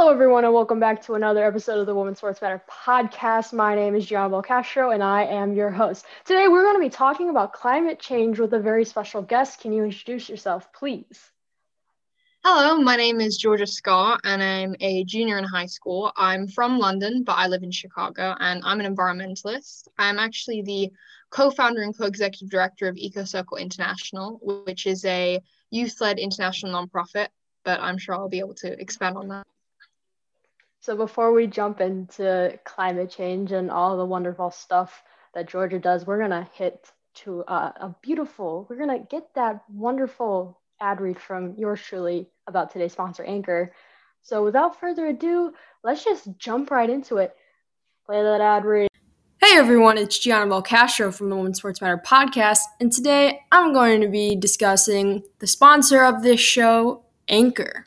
Hello, everyone, and welcome back to another episode of the Women's Sports Matter podcast. My name is Gianna Castro, and I am your host. Today, we're going to be talking about climate change with a very special guest. Can you introduce yourself, please? Hello, my name is Georgia Scar, and I'm a junior in high school. I'm from London, but I live in Chicago, and I'm an environmentalist. I'm actually the co-founder and co-executive director of EcoCircle International, which is a youth-led international nonprofit, but I'm sure I'll be able to expand on that. So before we jump into climate change and all the wonderful stuff that Georgia does, we're going to hit to we're going to get that wonderful ad read from yours truly about today's sponsor, Anchor. So without further ado, let's just jump right into it. Play that ad read. Hey everyone, it's Gianna Castro from the Women's Sports Matter podcast, and today I'm going to be discussing the sponsor of this show, Anchor.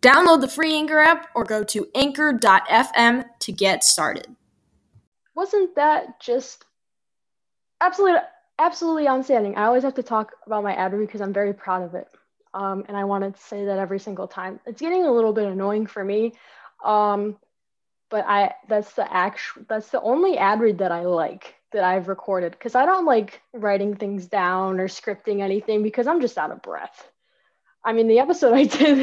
Download the free Anchor app or go to anchor.fm to get started. Wasn't that just absolutely outstanding? I always have to talk about my ad because I'm very proud of it. And I wanted to say that every single time. It's getting a little bit annoying for me. But that's the only ad read that I like that I've recorded, because I don't like writing things down or scripting anything because I'm just out of breath. I mean, the episode I did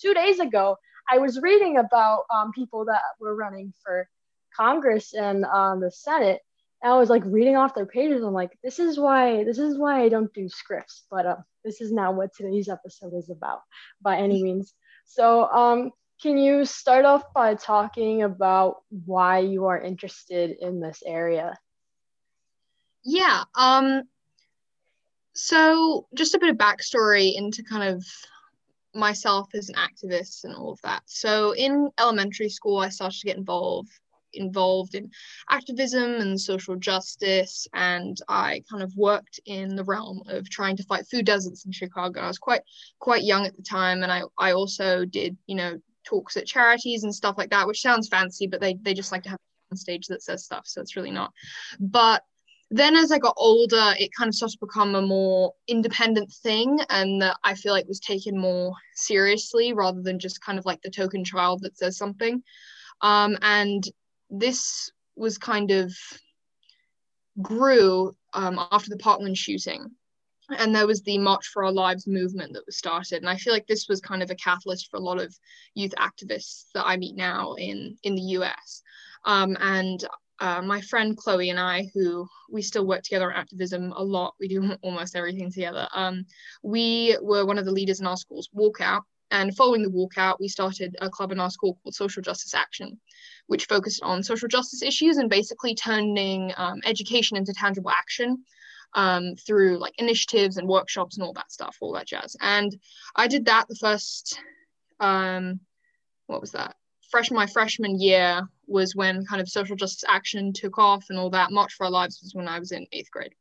2 days ago, I was reading about people that were running for Congress and the Senate, and I was like reading off their pages. I'm like, this is why I don't do scripts, but this is not what today's episode is about by any means. So can you start off by talking about why you are interested in this area? Yeah. So just a bit of backstory into kind of myself as an activist and all of that. So in elementary school, I started to get involved in activism and social justice. And I kind of worked in the realm of trying to fight food deserts in Chicago. I was quite young at the time. And I also did, talks at charities and stuff like that, which sounds fancy, but they just like to have a stage that says stuff. So it's really not. But then as I got older, it kind of started to become a more independent thing, and that I feel like was taken more seriously rather than just kind of like the token child that says something. And this was kind of grew after the Parkland shooting, and there was the March for Our Lives movement that was started. And I feel like this was kind of a catalyst for a lot of youth activists that I meet now in the US. My friend Chloe and I, who we still work together on activism a lot, we do almost everything together. We were one of the leaders in our school's walkout, and following the walkout, we started a club in our school called Social Justice Action, which focused on social justice issues and basically turning education into tangible action through like initiatives and workshops and all that stuff, all that jazz. And I did that the first, my freshman year was when kind of social justice action took off and all that. March for Our Lives was when I was in 8th grade.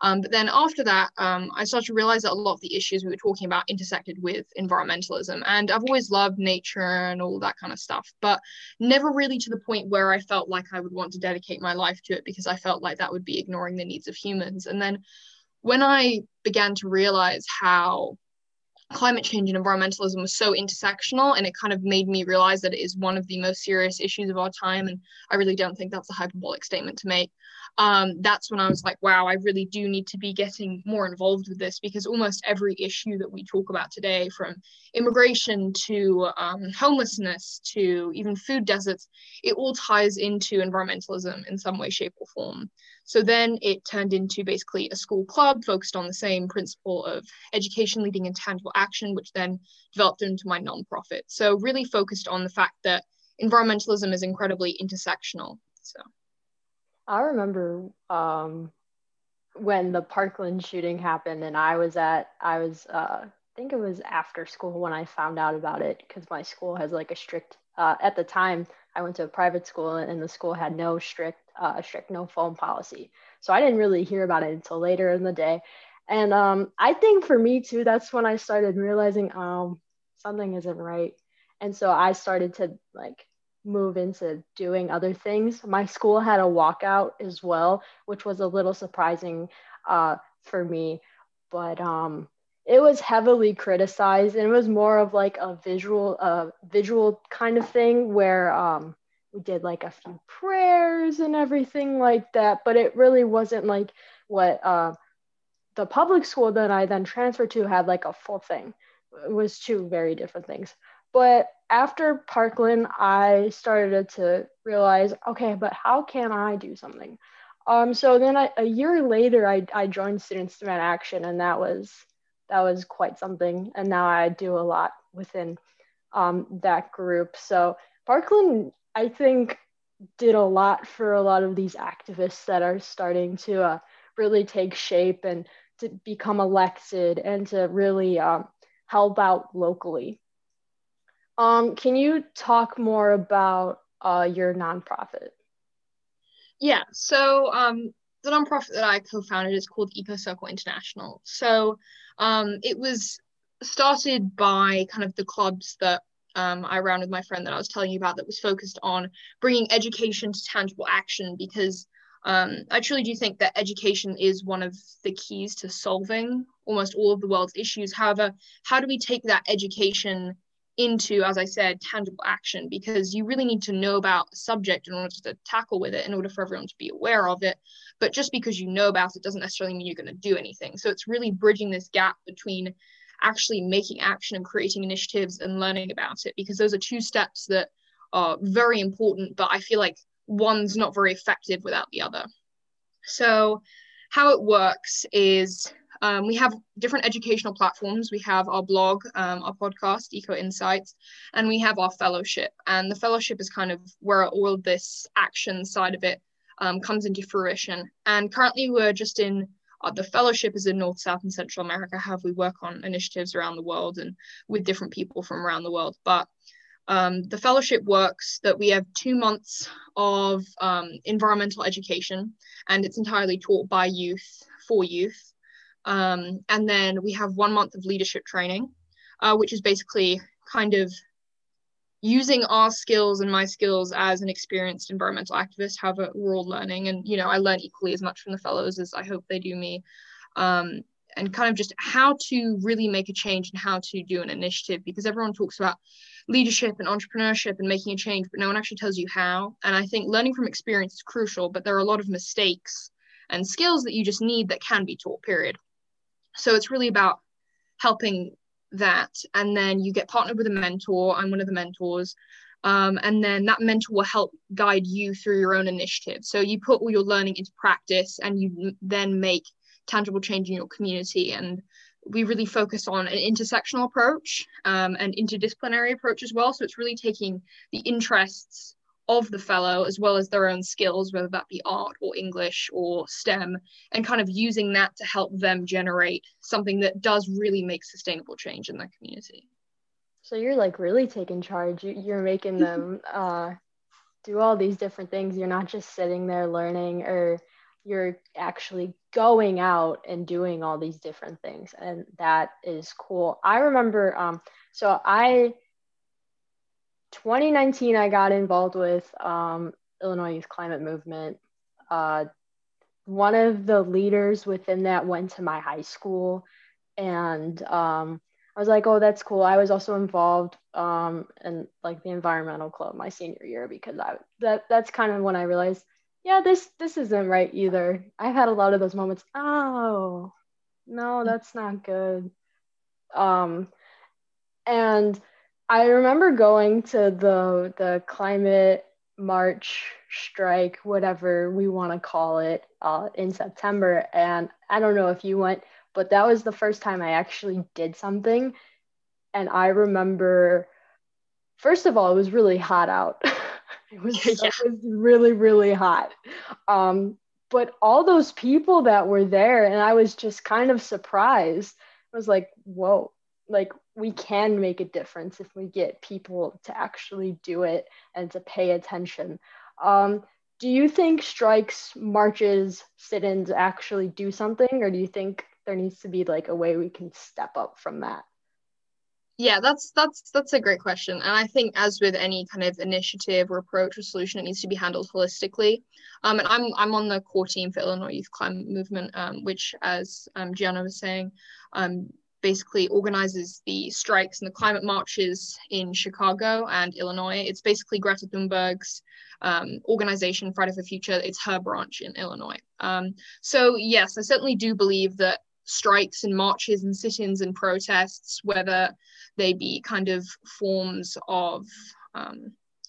But then after that, I started to realize that a lot of the issues we were talking about intersected with environmentalism. And I've always loved nature and all that kind of stuff, but never really to the point where I felt like I would want to dedicate my life to it, because I felt like that would be ignoring the needs of humans. And then when I began to realize how climate change and environmentalism was so intersectional, and it kind of made me realize that it is one of the most serious issues of our time, and I really don't think that's a hyperbolic statement to make. That's when I was like, wow, I really do need to be getting more involved with this, because almost every issue that we talk about today, from immigration to homelessness to even food deserts, it all ties into environmentalism in some way, shape, or form. So then it turned into basically a school club focused on the same principle of education leading into tangible action, which then developed into my nonprofit. So really focused on the fact that environmentalism is incredibly intersectional. So I remember when the Parkland shooting happened, and I think it was after school when I found out about it, because my school has like a strict At the time, I went to a private school, and the school had no strict no phone policy. So I didn't really hear about it until later in the day. And I think for me too, that's when I started realizing something isn't right. And so I started to like move into doing other things. My school had a walkout as well, which was a little surprising for me, but it was heavily criticized, and it was more of like a visual kind of thing where we did like a few prayers and everything like that, but it really wasn't like what the public school that I then transferred to had like a full thing. It was two very different things. But after Parkland, I started to realize, okay, but how can I do something? So then a year later, I joined Students Demand Action, and that was quite something. And now I do a lot within that group. So Parkland, I think, did a lot for a lot of these activists that are starting to really take shape and to become elected and to really help out locally. Can you talk more about your nonprofit? Yeah, so the nonprofit that I co-founded is called EcoCircle International. So it was started by kind of the clubs that I ran with my friend that I was telling you about, that was focused on bringing education to tangible action, because I truly do think that education is one of the keys to solving almost all of the world's issues. However, how do we take that education into, as I said, tangible action? Because you really need to know about a subject in order to tackle with it, in order for everyone to be aware of it. But just because you know about it doesn't necessarily mean you're going to do anything. So it's really bridging this gap between actually making action and creating initiatives and learning about it, because those are two steps that are very important, but I feel like one's not very effective without the other. So how it works is we have different educational platforms. We have our blog, our podcast, Eco Insights, and we have our fellowship. And the fellowship is kind of where all of this action side of it comes into fruition. And currently we're just in, the fellowship is in North, South, and Central America. However, we work on initiatives around the world and with different people from around the world. But the fellowship works that we have 2 months of environmental education, and it's entirely taught by youth for youth. And then we have 1 month of leadership training, which is basically kind of using our skills and my skills as an experienced environmental activist. However, we're all learning, and, you know, I learn equally as much from the fellows as I hope they do me, and kind of just how to really make a change and how to do an initiative, because everyone talks about leadership and entrepreneurship and making a change, but no one actually tells you how. And I think learning from experience is crucial, but there are a lot of mistakes and skills that you just need that can be taught, period. So it's really about helping that. And then you get partnered with a mentor. I'm one of the mentors. And then that mentor will help guide you through your own initiative. So you put all your learning into practice, and you then make tangible change in your community. And we really focus on an intersectional approach, an interdisciplinary approach as well. So it's really taking the interests of the fellow as well as their own skills, whether that be art or English or STEM, and kind of using that to help them generate something that does really make sustainable change in their community. So you're like really taking charge. You're making them do all these different things. You're not just sitting there learning, or you're actually going out and doing all these different things. And that is cool. I remember, 2019, I got involved with Illinois Youth Climate Movement. One of the leaders within that went to my high school, and I was like, oh, that's cool. I was also involved in like the environmental club my senior year, because that's kind of when I realized, yeah, this isn't right either. I've had a lot of those moments. Oh, no, that's not good. And I remember going to the climate march, strike, whatever we want to call it, in September. And I don't know if you went, but that was the first time I actually did something. And I remember, first of all, it was really hot out. It was really, really hot. But all those people that were there, and I was just kind of surprised. I was like, whoa, like we can make a difference if we get people to actually do it and to pay attention. Do you think strikes, marches, sit-ins actually do something, or do you think there needs to be like a way we can step up from that? Yeah, that's a great question. And I think as with any kind of initiative or approach or solution, it needs to be handled holistically. And I'm on the core team for Illinois Youth Climate Movement, which, as Gianna was saying, basically organizes the strikes and the climate marches in Chicago and Illinois. It's basically Greta Thunberg's organization, Friday for Future. It's her branch in Illinois. So yes, I certainly do believe that strikes and marches and sit-ins and protests, whether they be kind of forms of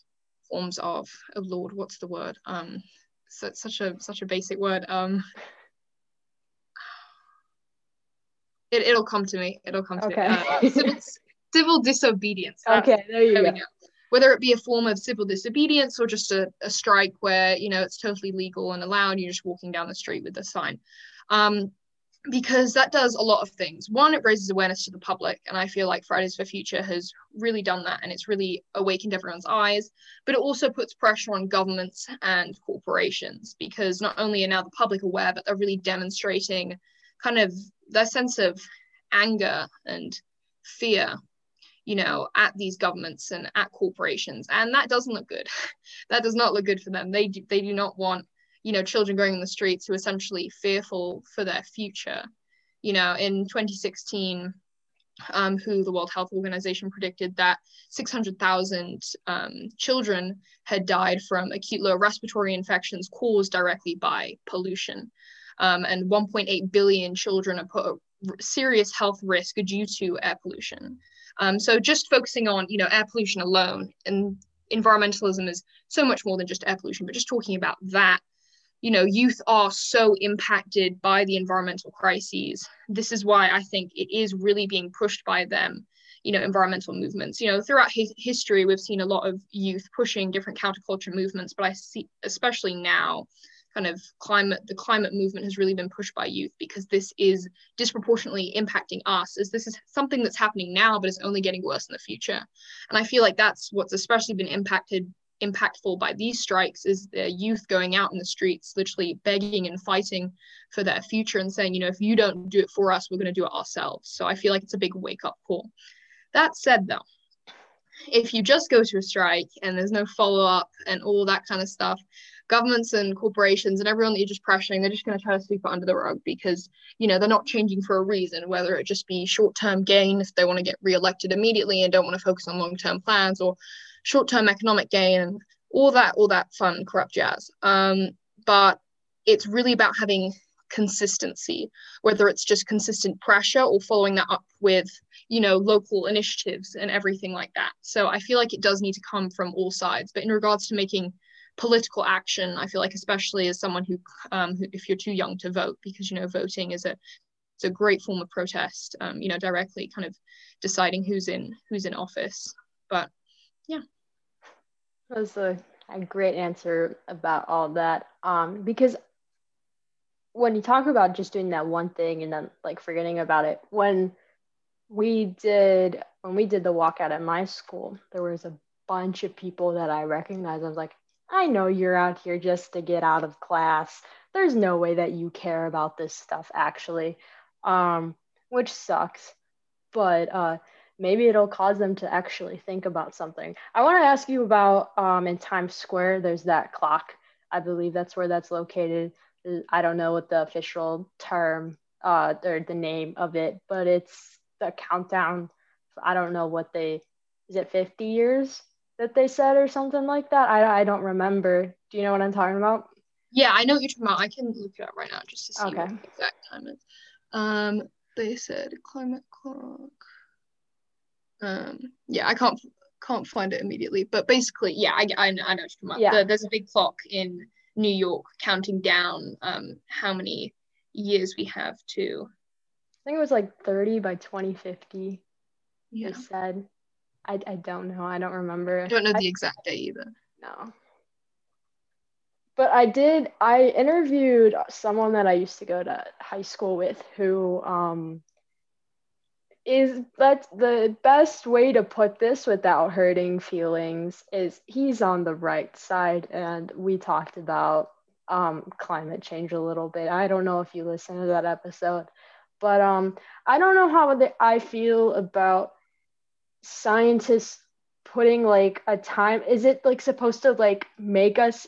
oh Lord, what's the word? So it's such a basic word. It'll come to me. Okay. Civil disobedience. Okay, there you go. Whether it be a form of civil disobedience or just a strike where, you know, it's totally legal and allowed, you're just walking down the street with a sign. Because that does a lot of things. One, it raises awareness to the public, and I feel like Fridays for Future has really done that, and it's really awakened everyone's eyes, but it also puts pressure on governments and corporations, because not only are now the public aware, but they're really demonstrating kind of their sense of anger and fear, you know, at these governments and at corporations, and that doesn't look good. That does not look good for them. They do not want, you know, children going on the streets who are essentially fearful for their future. You know, in 2016, WHO, the World Health Organization, predicted that 600,000 children had died from acute low respiratory infections caused directly by pollution. And 1.8 billion children are put at serious health risk due to air pollution. So just focusing on, you know, air pollution alone, and environmentalism is so much more than just air pollution, but just talking about that, you know, youth are so impacted by the environmental crises. This is why I think it is really being pushed by them, you know, environmental movements. You know, throughout history, we've seen a lot of youth pushing different counterculture movements, but I see, especially now, kind of the climate movement has really been pushed by youth, because this is disproportionately impacting us, as this is something that's happening now, but it's only getting worse in the future. And I feel like that's what's especially been impactful by these strikes, is the youth going out in the streets literally begging and fighting for their future and saying, you know, if you don't do it for us, we're going to do it ourselves. So I feel like it's a big wake-up call. That said, though, if you just go to a strike and there's no follow-up and all that kind of stuff, governments and corporations and everyone that you're just pressuring, they're just going to try to sweep it under the rug, because, you know, they're not changing for a reason, whether it just be short-term gain if they want to get re-elected immediately and don't want to focus on long-term plans, or short-term economic gain and all that fun, corrupt jazz. But it's really about having consistency, whether it's just consistent pressure or following that up with, you know, local initiatives and everything like that. So I feel like it does need to come from all sides. But in regards to making political action, I feel like, especially as someone who if you're too young to vote, because, you know, voting is it's a great form of protest, you know, directly kind of deciding who's in office. But yeah. That was a great answer about all that. Because when you talk about just doing that one thing and then like forgetting about it, when we did the walkout at my school, there was a bunch of people that I recognized. I was like, I know you're out here just to get out of class. There's no way that you care about this stuff actually, which sucks. But maybe it'll cause them to actually think about something. I want to ask you about in Times Square, there's that clock. I believe that's where that's located. I don't know what the official term or the name of it, but it's the countdown. I don't know what is it 50 years that they said or something like that? I don't remember. Do you know what I'm talking about? Yeah, I know what you're talking about. I can look it up right now just to see what the exact time is. They said climate clock. Yeah, I can't find it immediately, but basically, yeah, I know what you're talking about. Yeah. There's a big clock in New York counting down how many years we have to. I think it was like 30 by 2050. Yeah. They said. I don't know. I don't remember. I don't know the exact day either. No. But I interviewed someone that I used to go to high school with who is, but the best way to put this without hurting feelings is he's on the right side. And we talked about climate change a little bit. I don't know if you listened to that episode, but I don't know how I feel about scientists putting like a time. Is it like supposed to like make us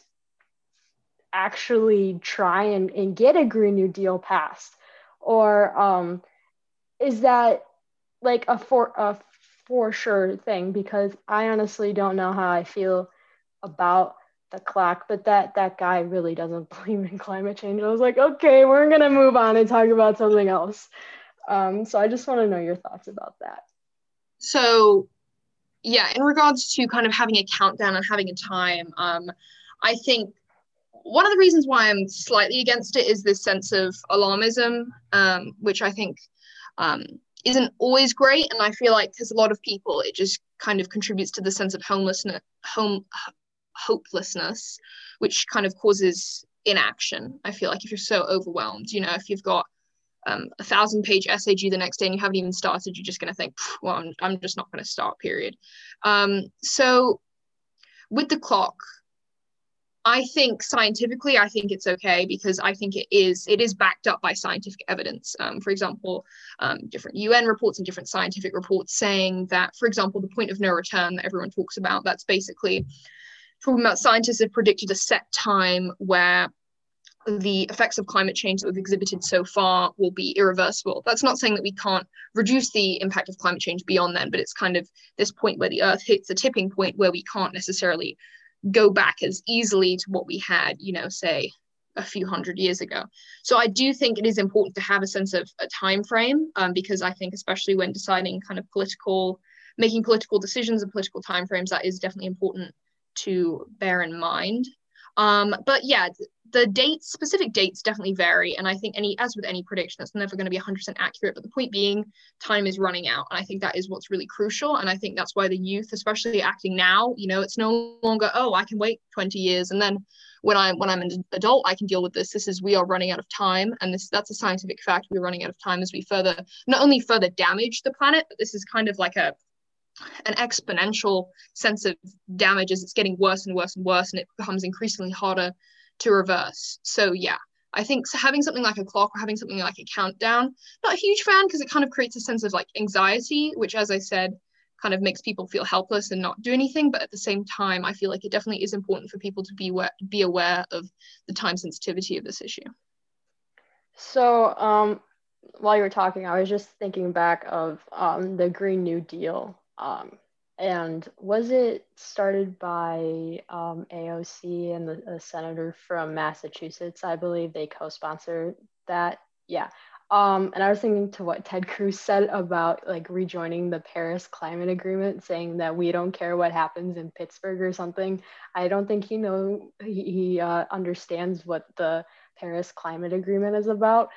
actually try and get a Green New Deal passed? Or is that like a for sure thing? Because I honestly don't know how I feel about the clock, but that guy really doesn't believe in climate change. I was like, okay, we're gonna move on and talk about something else. So I just wanna know your thoughts about that. So yeah, in regards to kind of having a countdown and having a time, I think one of the reasons why I'm slightly against it is this sense of alarmism, which I think isn't always great. And I feel like there's a lot of people, it just kind of contributes to the sense of hopelessness, which kind of causes inaction. I feel like if you're so overwhelmed, you know, if you've got a 1,000-page essay due the next day and you haven't even started, you're just going to think, well, I'm just not going to start, period. So with the clock, I think scientifically, I think it's okay because I think it is backed up by scientific evidence. For example, different UN reports and different scientific reports saying that, for example, the point of no return that everyone talks about, that's basically talking about scientists have predicted a set time where the effects of climate change that we've exhibited so far will be irreversible. That's not saying that we can't reduce the impact of climate change beyond then, but it's kind of this point where the Earth hits a tipping point where we can't necessarily go back as easily to what we had, you know, say a few hundred years ago. So I do think it is important to have a sense of a time frame, because I think especially when deciding kind of making political decisions and political timeframes, that is definitely important to bear in mind. But yeah, the dates, specific dates definitely vary. And I think as with any prediction, it's never going to be 100% accurate, but the point being time is running out. And I think that is what's really crucial. And I think that's why the youth, especially acting now, you know, it's no longer, oh, I can wait 20 years. And then when I'm an adult, I can deal with this. We are running out of time. And that's a scientific fact. We're running out of time as we not only further damage the planet, but this is kind of like an exponential sense of damage as it's getting worse and worse and worse, and it becomes increasingly harder to reverse. So yeah, I think having something like a clock or having something like a countdown, not a huge fan because it kind of creates a sense of like anxiety, which as I said, kind of makes people feel helpless and not do anything. But at the same time, I feel like it definitely is important for people to be aware of the time sensitivity of this issue. So while you were talking, I was just thinking back of the Green New Deal. And was it started by AOC and the senator from Massachusetts? I believe they co-sponsored that. Yeah. And I was thinking to what Ted Cruz said about like rejoining the Paris Climate Agreement, saying that we don't care what happens in Pittsburgh or something. I don't think he understands what the Paris Climate Agreement is about.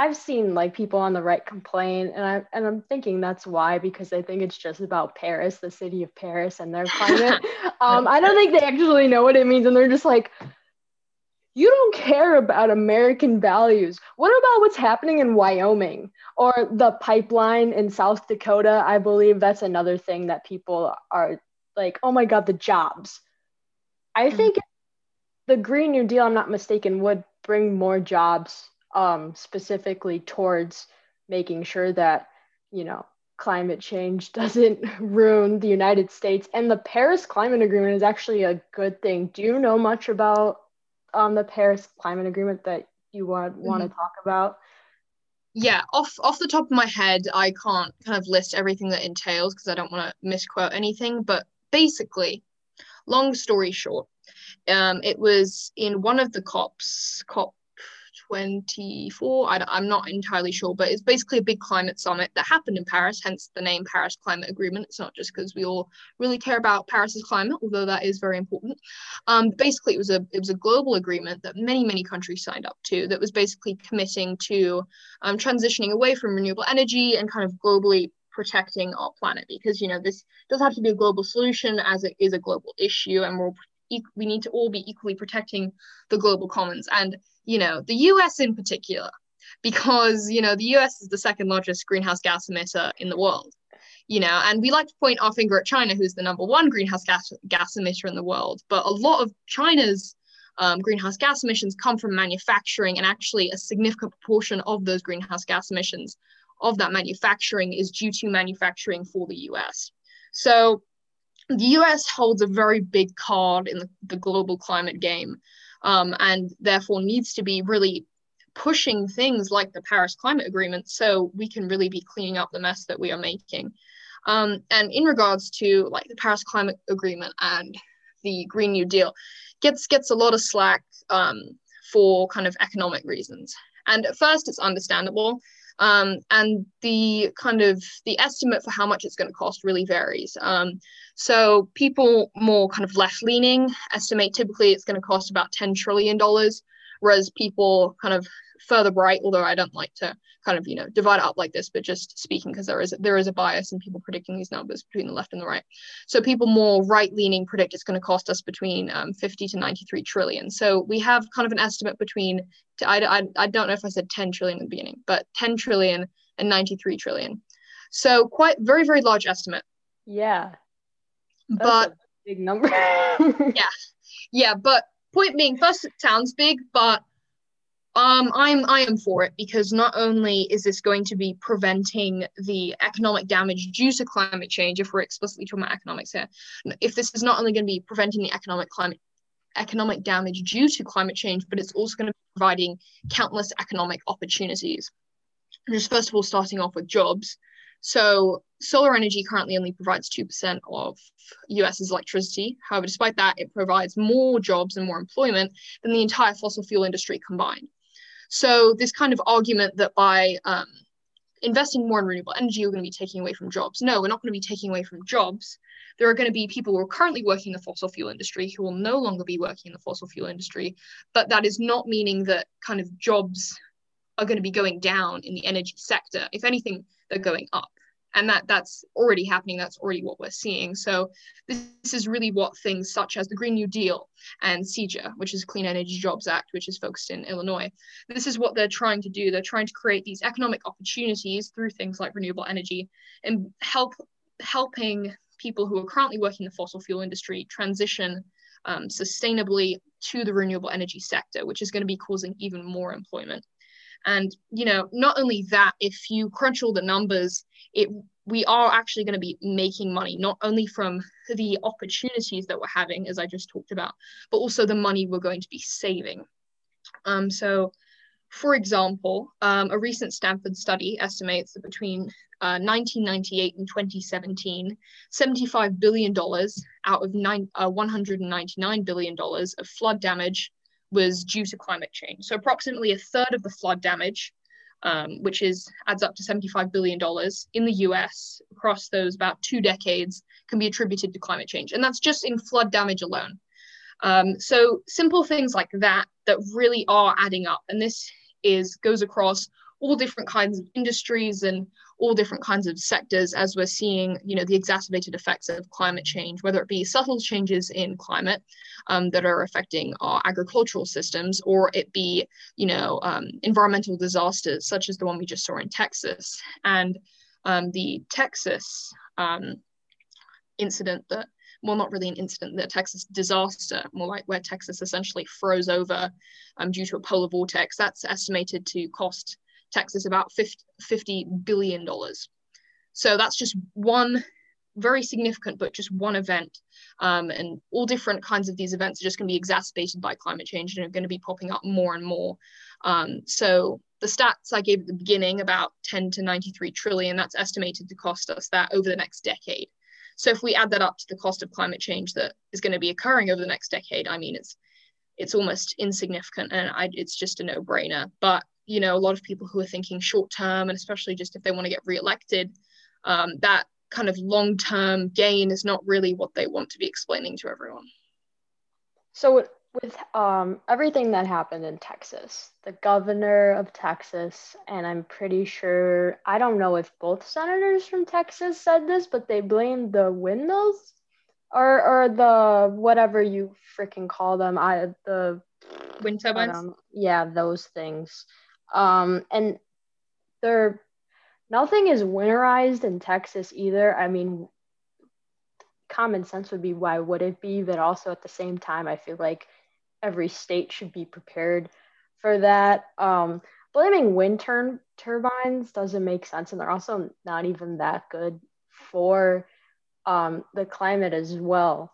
I've seen like people on the right complain, and I'm thinking that's why, because they think it's just about Paris, the city of Paris and their climate. I don't think they actually know what it means. And they're just like, you don't care about American values. What about what's happening in Wyoming or the pipeline in South Dakota? I believe that's another thing that people are like, oh my God, the jobs. I think the Green New Deal, I'm not mistaken, would bring more jobs specifically towards making sure that, you know, climate change doesn't ruin the United States. And the Paris Climate Agreement is actually a good thing. Do you know much about the Paris Climate Agreement that you want to talk about? Yeah, off the top of my head, I can't kind of list everything that entails because I don't want to misquote anything. But basically, long story short, it was in one of the COP 24, I'm not entirely sure, but it's basically a big climate summit that happened in Paris, hence the name Paris Climate Agreement. It's not just because we all really care about Paris's climate, although that is very important. Basically, it was a global agreement that many, many countries signed up to that was basically committing to transitioning away from renewable energy and kind of globally protecting our planet, because, you know, this does have to be a global solution as it is a global issue, and we need to all be equally protecting the global commons. And you know, the US in particular because, you know, the US is the second largest greenhouse gas emitter in the world, you know, and we like to point our finger at China, who's the number one greenhouse gas emitter in the world. But a lot of China's greenhouse gas emissions come from manufacturing, and actually a significant proportion of those greenhouse gas emissions of that manufacturing is due to manufacturing for the US. So the US holds a very big card in the global climate game, and therefore needs to be really pushing things like the Paris Climate Agreement so we can really be cleaning up the mess that we are making. And in regards to like the Paris Climate Agreement and the Green New Deal, gets a lot of slack for kind of economic reasons. And at first it's understandable. And the kind of the estimate for how much it's going to cost really varies. So people more kind of left leaning estimate typically it's going to cost about $10 trillion, whereas people kind of further right, although I don't like to kind of, you know, divide it up like this, but just speaking because there is a bias in people predicting these numbers between the left and the right. So people more right leaning predict it's going to cost us between 50 to 93 trillion. So we have kind of an estimate between, I don't know if I said 10 trillion at the beginning, but 10 trillion and 93 trillion. So quite very, very large estimate. Yeah. That's a big number. Yeah. But point being, first it sounds big, but I am for it, because not only is this going to be preventing the economic damage due to climate change, if we're explicitly talking about economics here, if this is not only going to be preventing the economic damage due to climate change, but it's also going to be providing countless economic opportunities. Just first of all, starting off with jobs. So solar energy currently only provides 2% of US's electricity. However, despite that, it provides more jobs and more employment than the entire fossil fuel industry combined. So this kind of argument that by investing more in renewable energy, we're going to be taking away from jobs. No, we're not going to be taking away from jobs. There are going to be people who are currently working in the fossil fuel industry who will no longer be working in the fossil fuel industry, but that is not meaning that kind of jobs are going to be going down in the energy sector. If anything, they're going up. And that's already happening. That's already what we're seeing. So this is really what things such as the Green New Deal and CEJA, which is Clean Energy Jobs Act, which is focused in Illinois, this is what they're trying to do. They're trying to create these economic opportunities through things like renewable energy and helping people who are currently working in the fossil fuel industry transition sustainably to the renewable energy sector, which is going to be causing even more employment. And, you know, not only that, if you crunch all the numbers, we are actually going to be making money, not only from the opportunities that we're having, as I just talked about, but also the money we're going to be saving. So, for example, a recent Stanford study estimates that between 1998 and 2017, $75 billion out of $199 billion of flood damage was due to climate change. So approximately a third of the flood damage, which adds up to $75 billion in the US across those about 2 decades, can be attributed to climate change. And that's just in flood damage alone. So simple things like that really are adding up. And this goes across all different kinds of industries and all different kinds of sectors, as we're seeing, you know, the exacerbated effects of climate change, whether it be subtle changes in climate that are affecting our agricultural systems, or it be, you know, environmental disasters such as the one we just saw in Texas, and the Texas incident that, well, not really an incident, the Texas disaster, more like where Texas essentially froze over due to a polar vortex. That's estimated to cost Texas about $50 billion. So that's just one very significant, but just one event. And all different kinds of these events are just going to be exacerbated by climate change and are going to be popping up more and more. So the stats I gave at the beginning about 10 to 93 trillion, that's estimated to cost us that over the next decade. So if we add that up to the cost of climate change that is going to be occurring over the next decade, I mean, it's almost insignificant, and it's just a no-brainer. But you know, a lot of people who are thinking short term, and especially just if they want to get reelected, that kind of long term gain is not really what they want to be explaining to everyone. So with everything that happened in Texas, the governor of Texas, and I'm pretty sure, I don't know if both senators from Texas said this, but they blamed the windmills or the whatever you freaking call them, the wind turbines. Yeah, those things. And there, nothing is winterized in Texas either. I mean, common sense would be, why would it be? But also at the same time, I feel like every state should be prepared for that. Blaming wind turbines doesn't make sense. And they're also not even that good for the climate as well.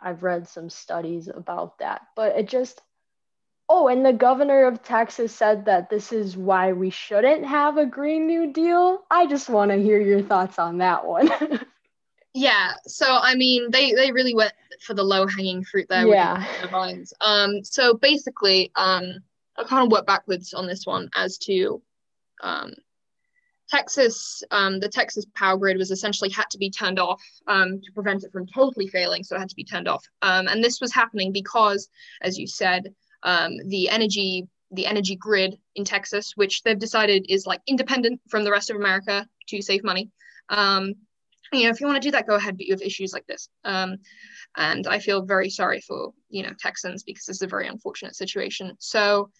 I've read some studies about that, but it just, oh, and the governor of Texas said that this is why we shouldn't have a Green New Deal. I just want to hear your thoughts on that one. Yeah, so I mean, they really went for the low-hanging fruit there. Yeah. With so basically, I kind of work backwards on this one as to Texas, the Texas power grid was essentially had to be turned off to prevent it from totally failing, so it had to be turned off. And this was happening because, as you said, the energy grid in Texas, which they've decided is like independent from the rest of America to save money. You know, if you want to do that, go ahead, but you have issues like this. And I feel very sorry for, you know, Texans, because this is a very unfortunate situation. So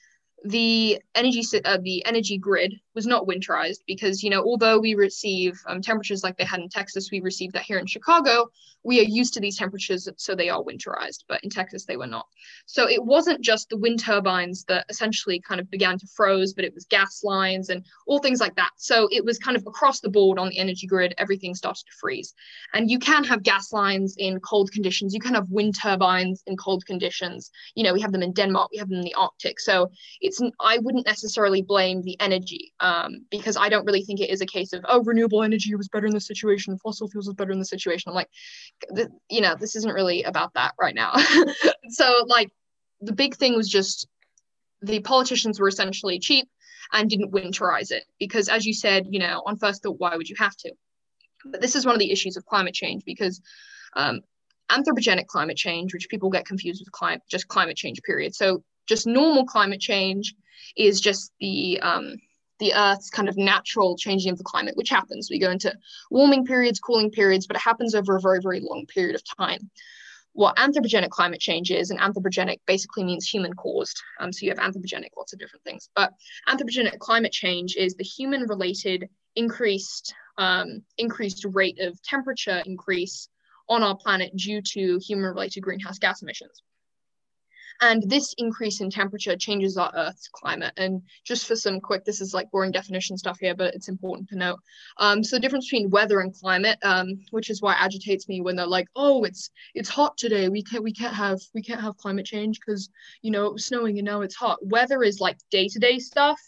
the energy grid was not winterized because, you know, although we receive temperatures like they had in Texas, we received that here in Chicago. We are used to these temperatures, so they are winterized, but in Texas they were not. So it wasn't just the wind turbines that essentially kind of began to froze, but it was gas lines and all things like that. So it was kind of across the board on the energy grid, everything started to freeze. And you can have gas lines in cold conditions, you can have wind turbines in cold conditions. You know, we have them in Denmark, we have them in the Arctic. So I wouldn't necessarily blame the energy because I don't really think it is a case of, oh, renewable energy was better in this situation, fossil fuels was better in this situation. I'm like, you know, this isn't really about that right now. So like the big thing was just the politicians were essentially cheap and didn't winterize it because, as you said, you know, on first thought, why would you have to? But this is one of the issues of climate change because anthropogenic climate change, which people get confused with just climate change period. So just normal climate change is just the Earth's kind of natural changing of the climate, which happens. We go into warming periods, cooling periods, but it happens over a very, very long period of time. What anthropogenic climate change is, and anthropogenic basically means human-caused. So you have anthropogenic, lots of different things. But anthropogenic climate change is the human-related increased rate of temperature increase on our planet due to human-related greenhouse gas emissions. And this increase in temperature changes our Earth's climate. And just for some quick, this is like boring definition stuff here, but it's important to note. So the difference between weather and climate, which is why it agitates me when they're like, "Oh, it's hot today. We can't have climate change because, you know, it was snowing and now it's hot." Weather is like day-to-day stuff,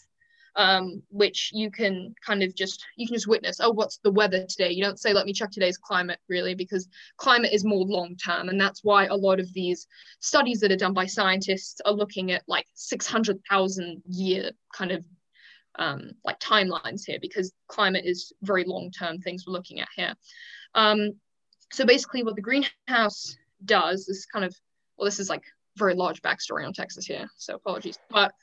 which you can kind of just witness. Oh, what's the weather today? You don't say, let me check today's climate, really, because climate is more long-term. And that's why a lot of these studies that are done by scientists are looking at like 600,000 year kind of like timelines here, because climate is very long-term things we're looking at here. So basically what the greenhouse does is kind of, well, this is like very large backstory on Texas here, so apologies, but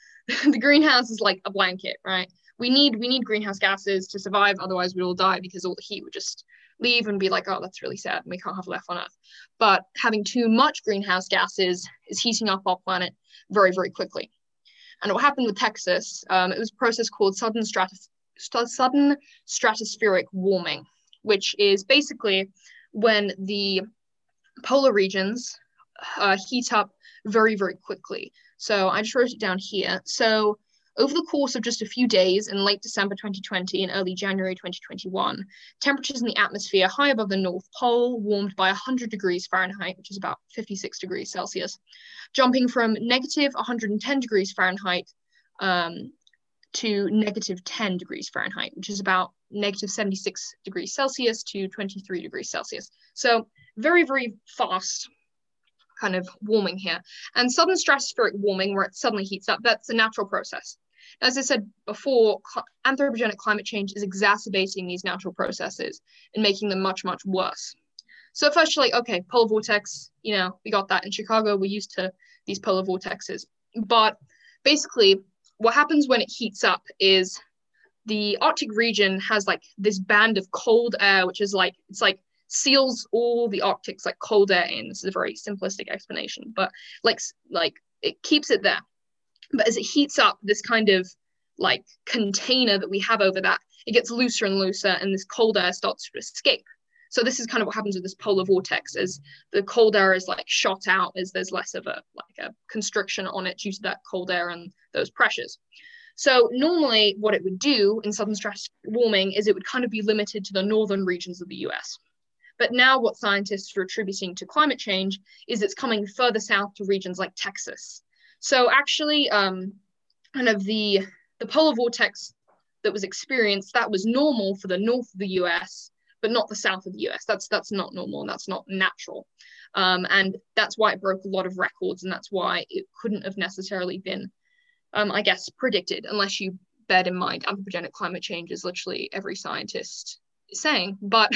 the greenhouse is like a blanket, right? We need greenhouse gases to survive, otherwise we'd all die because all the heat would just leave and be like, oh, that's really sad, and we can't have life on Earth. But having too much greenhouse gases is heating up our planet very, very quickly. And what happened with Texas, it was a process called sudden stratospheric warming, which is basically when the polar regions heat up very, very quickly. So I just wrote it down here. So over the course of just a few days in late December 2020 and early January 2021, temperatures in the atmosphere high above the North Pole warmed by 100 degrees Fahrenheit, which is about 56 degrees Celsius, jumping from negative 110 degrees Fahrenheit to negative 10 degrees Fahrenheit, which is about negative 76 degrees Celsius to 23 degrees Celsius. So very, very fast kind of warming here. And sudden stratospheric warming, where it suddenly heats up, that's a natural process. As I said before, anthropogenic climate change is exacerbating these natural processes and making them much, much worse. So at first you're like, okay, polar vortex, you know, we got that in Chicago, we're used to these polar vortexes. But basically what happens when it heats up is the Arctic region has like this band of cold air, which is like, it's like seals all the Arctic's like cold air in. This is a very simplistic explanation, but like it keeps it there. But as it heats up, this kind of like container that we have over that, it gets looser and looser, and this cold air starts to escape. So this is kind of what happens with this polar vortex, as the cold air is like shot out as there's less of a constriction on it due to that cold air and those pressures. So normally what it would do in southern stratosphere warming is it would kind of be limited to the northern regions of the US. But now what scientists are attributing to climate change is it's coming further south to regions like Texas. So actually kind of the polar vortex that was experienced, that was normal for the north of the US, but not the south of the US. That's not normal, and that's not natural. And that's why it broke a lot of records, and that's why it couldn't have necessarily been, I guess, predicted, unless you bear in mind anthropogenic climate change is literally every scientist is saying, but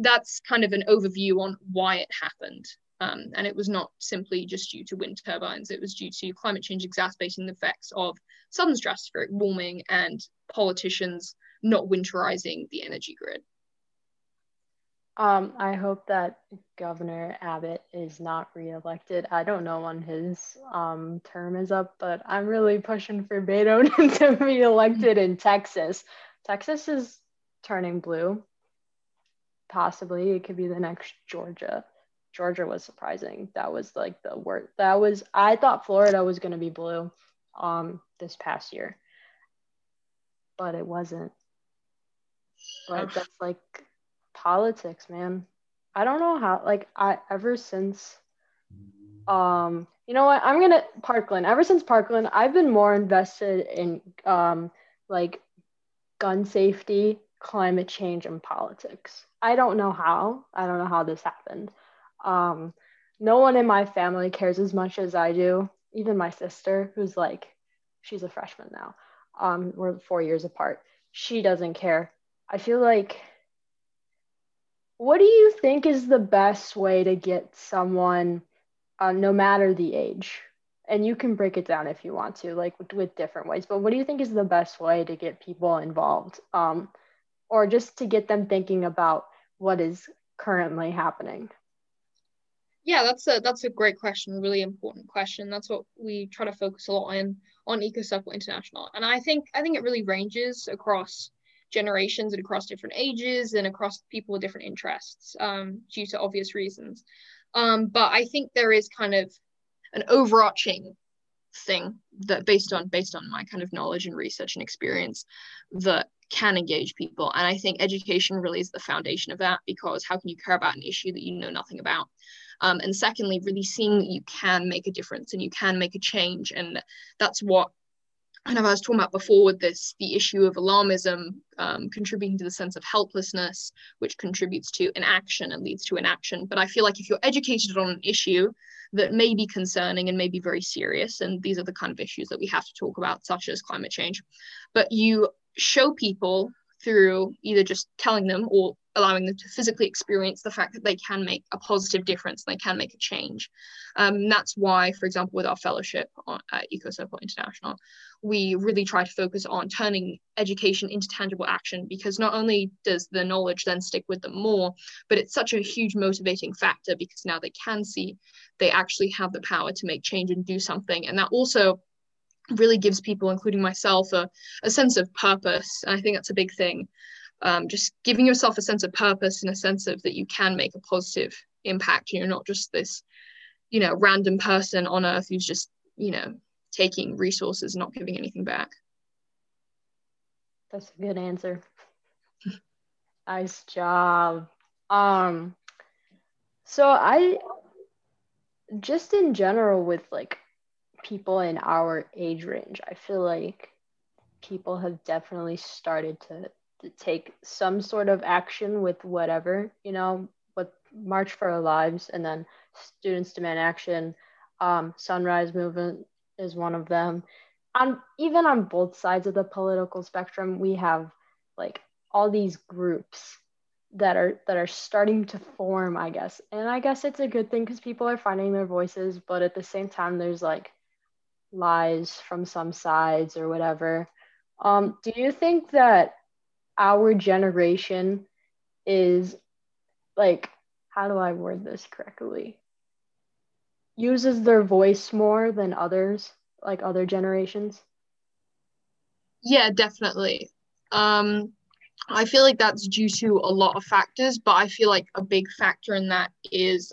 that's kind of an overview on why it happened. And it was not simply just due to wind turbines, it was due to climate change exacerbating the effects of southern stratospheric warming and politicians not winterizing the energy grid. I hope that Governor Abbott is not reelected. I don't know when his term is up, but I'm really pushing for Beto to be elected in Texas. Texas is turning blue. Possibly it could be the next Georgia. Georgia was surprising. That was like the worst. I thought Florida was going to be blue this past year, but it wasn't. But that's like politics, man. I don't know how, like, ever since Parkland, I've been more invested in like gun safety, climate change, and politics. I don't know how this happened. No one in my family cares as much as I do, even my sister, who's like, she's a freshman now, we're 4 years apart. She doesn't care. I feel like, what do you think is the best way to get someone, no matter the age? And you can break it down if you want to, like with different ways, but what do you think is the best way to get people involved? Or just to get them thinking about what is currently happening? Yeah, that's a great question, really important question. That's what we try to focus a lot on EcoCircle International. And I think it really ranges across generations and across different ages and across people with different interests, due to obvious reasons. But I think there is kind of an overarching thing that based on my kind of knowledge and research and experience that can engage people. And I think education really is the foundation of that, because how can you care about an issue that you know nothing about? And secondly, really seeing that you can make a difference and you can make a change. And that's what kind of I was talking about before with this, the issue of alarmism contributing to the sense of helplessness, which contributes to inaction and leads to inaction. But I feel like if you're educated on an issue that may be concerning and may be very serious, and these are the kind of issues that we have to talk about, such as climate change, but you show people through either just telling them or allowing them to physically experience the fact that they can make a positive difference, and they can make a change. That's why, for example, with our fellowship at EcoSuppoint International, we really try to focus on turning education into tangible action, because not only does the knowledge then stick with them more, but it's such a huge motivating factor, because now they can see they actually have the power to make change and do something. And that also really gives people, including myself, a sense of purpose. And I think that's a big thing. Just giving yourself a sense of purpose and a sense of that you can make a positive impact. You're not just this, random person on earth who's just, taking resources, not giving anything back. That's a good answer. Nice job. So I, just in general with like people in our age range, I feel like people have definitely started to take some sort of action with whatever, with March for Our Lives, and then Students Demand Action, Sunrise Movement is one of them. Even on both sides of the political spectrum, we have like all these groups that are starting to form, I guess. And I guess it's a good thing because people are finding their voices, but at the same time, there's like lies from some sides or whatever. Do you think that our generation is like, how do I word this correctly? Uses their voice more than others, like other generations? Yeah, definitely. I feel like that's due to a lot of factors, but I feel like a big factor in that is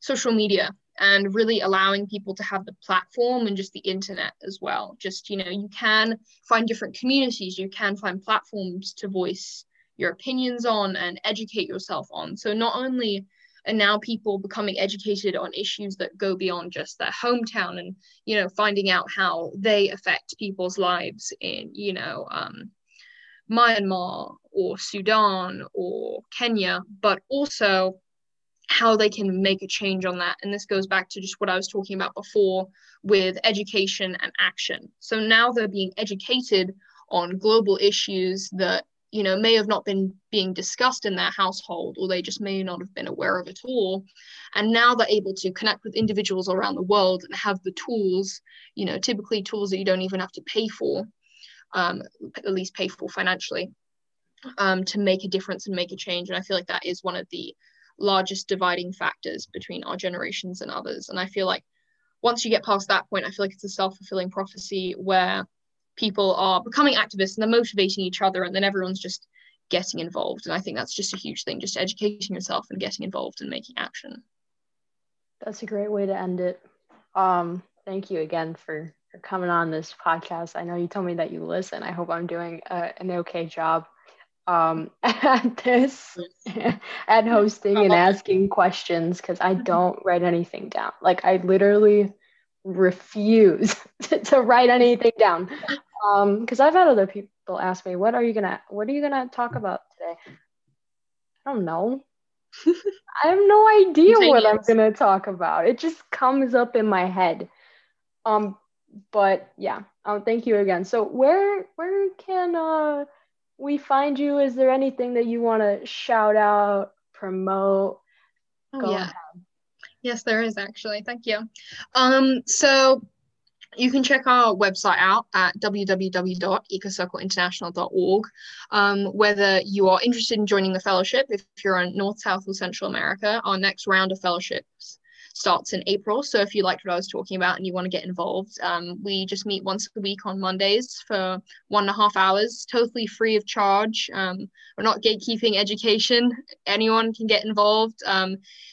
social media and really allowing people to have the platform and just the internet as well. Just, you know, you can find different communities, you can find platforms to voice your opinions on and educate yourself on. So not only are now people becoming educated on issues that go beyond just their hometown and, you know, finding out how they affect people's lives in, you know, Myanmar or Sudan or Kenya, but also how they can make a change on that. And this goes back to just what I was talking about before with education and action. So now they're being educated on global issues that, you know, may have not been being discussed in their household, or they just may not have been aware of at all. And now they're able to connect with individuals around the world and have the tools, you know, typically tools that you don't even have to pay for, at least pay for financially, to make a difference and make a change. And I feel like that is one of the largest dividing factors between our generations and others. And I feel like once you get past that point, I feel like it's a self-fulfilling prophecy where people are becoming activists and they're motivating each other, and then everyone's just getting involved. And I think that's just a huge thing, just educating yourself and getting involved and making action. That's a great way to end it. Thank you again for coming on this podcast. I know you told me that you listen. I hope I'm doing an okay job at this, at hosting and asking questions, because I don't write anything down. Like, I literally refuse to write anything down, because I've had other people ask me, what are you gonna talk about today? I don't know. I have no idea what I'm gonna talk about. It just comes up in my head. But yeah, thank you again. So where can we find you? Is there anything that you want to shout out, promote? Go ahead. Yes, there is actually. Thank you. So you can check our website out at www.ecocircleinternational.org. Whether you are interested in joining the fellowship, if you're in North, South, or Central America, our next round of fellowships starts in April. So if you liked what I was talking about and you want to get involved, we just meet once a week on Mondays for 1.5 hours, totally free of charge. We're not gatekeeping education. Anyone can get involved.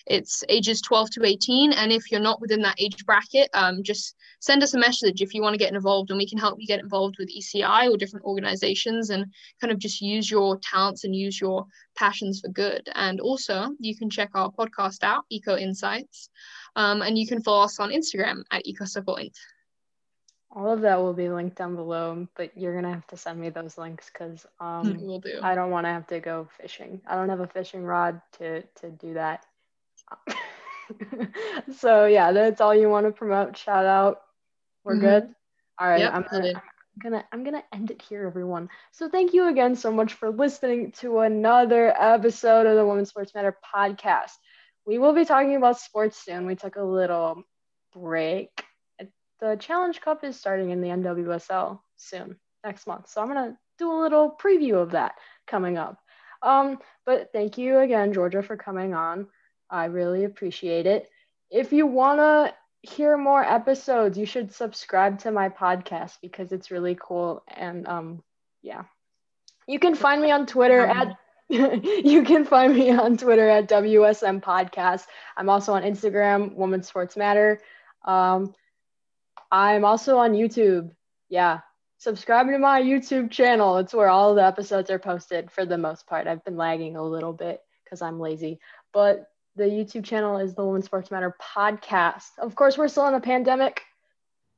It's ages 12 to 18. And if you're not within that age bracket, just send us a message if you want to get involved, and we can help you get involved with ECI or different organizations and kind of just use your talents and use your passions for good. And also you can check our podcast out, Eco Insights. And you can follow us on Instagram at EcoSuppoint. All of that will be linked down below, but you're going to have to send me those links because we'll do. I don't want to have to go fishing. I don't have a fishing rod to do that. So yeah, that's all you want to promote, shout out. We're good? All right. Yep, I'm gonna end it here, everyone. So thank you again so much for listening to another episode of the Women's Sports Matter podcast. We will be talking about sports soon. We took a little break. The Challenge Cup is starting in the NWSL soon, next month. So I'm going to do a little preview of that coming up. But thank you again, Georgia, for coming on. I really appreciate it. If you want to hear more episodes, you should subscribe to my podcast because it's really cool. And yeah, you can find me on Twitter at WSM Podcast. I'm also on Instagram, Women's Sports Matter. I'm also on YouTube. Yeah. Subscribe to my YouTube channel. It's where all the episodes are posted for the most part. I've been lagging a little bit because I'm lazy, but the YouTube channel is the Women's Sports Matter Podcast. Of course, we're still in a pandemic,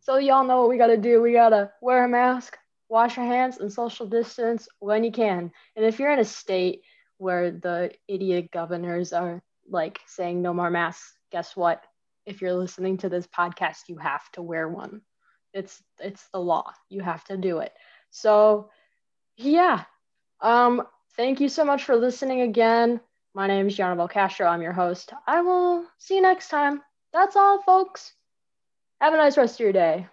so y'all know what we got to do. We got to wear a mask, wash your hands, and social distance when you can. And if you're in a state where the idiot governors are like saying no more masks, guess what? If you're listening to this podcast, you have to wear one. It's the law. You have to do it. So yeah. Thank you so much for listening again. My name is Gianna Castro. I'm your host. I will see you next time. That's all, folks. Have a nice rest of your day.